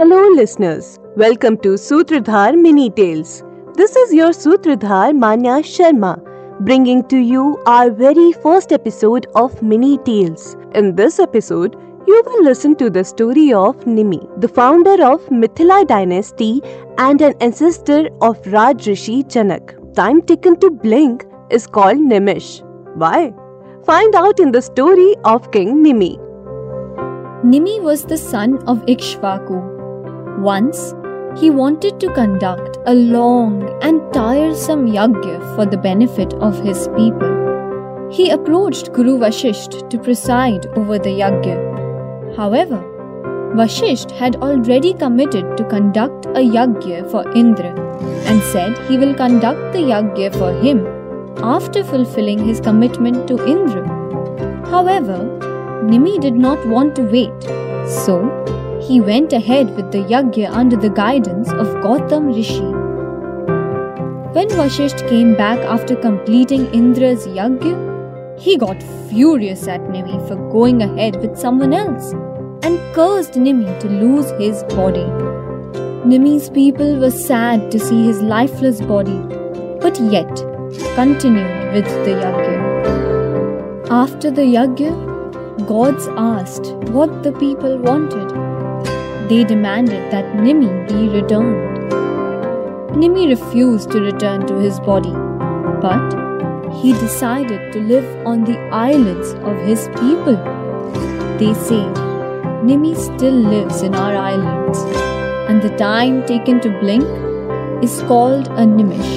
Hello listeners, welcome to Sutradhar Mini Tales. This is your Sutradhar Manya Sharma, bringing to you our very first episode of Mini Tales. In this episode, you will listen to the story of Nimi, the founder of Mithila dynasty and an ancestor of Raj Rishi Chanak. Time taken to blink is called Nimish. Why? Find out in the story of King Nimi. Nimi was the son of Ikshvaku. Once, he wanted to conduct a long and tiresome yagya for the benefit of his people. He approached Guru Vashishth to preside over the yagya. However, Vashishth had already committed to conduct a yagya for Indra and said he will conduct the yagya for him after fulfilling his commitment to Indra. However, Nimi did not want to wait, so he went ahead with the yagya under the guidance of Gautam Rishi. When Vashishth came back after completing Indra's yagya, he got furious at Nimi for going ahead with someone else and cursed Nimi to lose his body. Nimi's people were sad to see his lifeless body, but yet continued with the yagya. After the yagya, gods asked what the people wanted. They demanded that Nimi be returned. Nimi refused to return to his body, but he decided to live on the islands of his people. They say, Nimi still lives in our islands, and the time taken to blink is called a Nimish.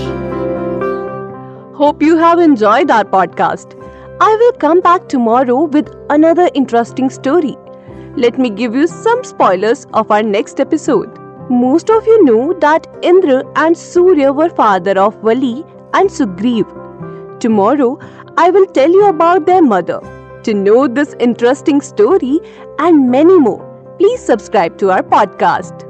Hope you have enjoyed our podcast. I will come back tomorrow with another interesting story. Let me give you some spoilers of our next episode. Most of you know that Indra and Surya were father of Vali and Sugriva. Tomorrow, I will tell you about their mother. To know this interesting story and many more, please subscribe to our podcast.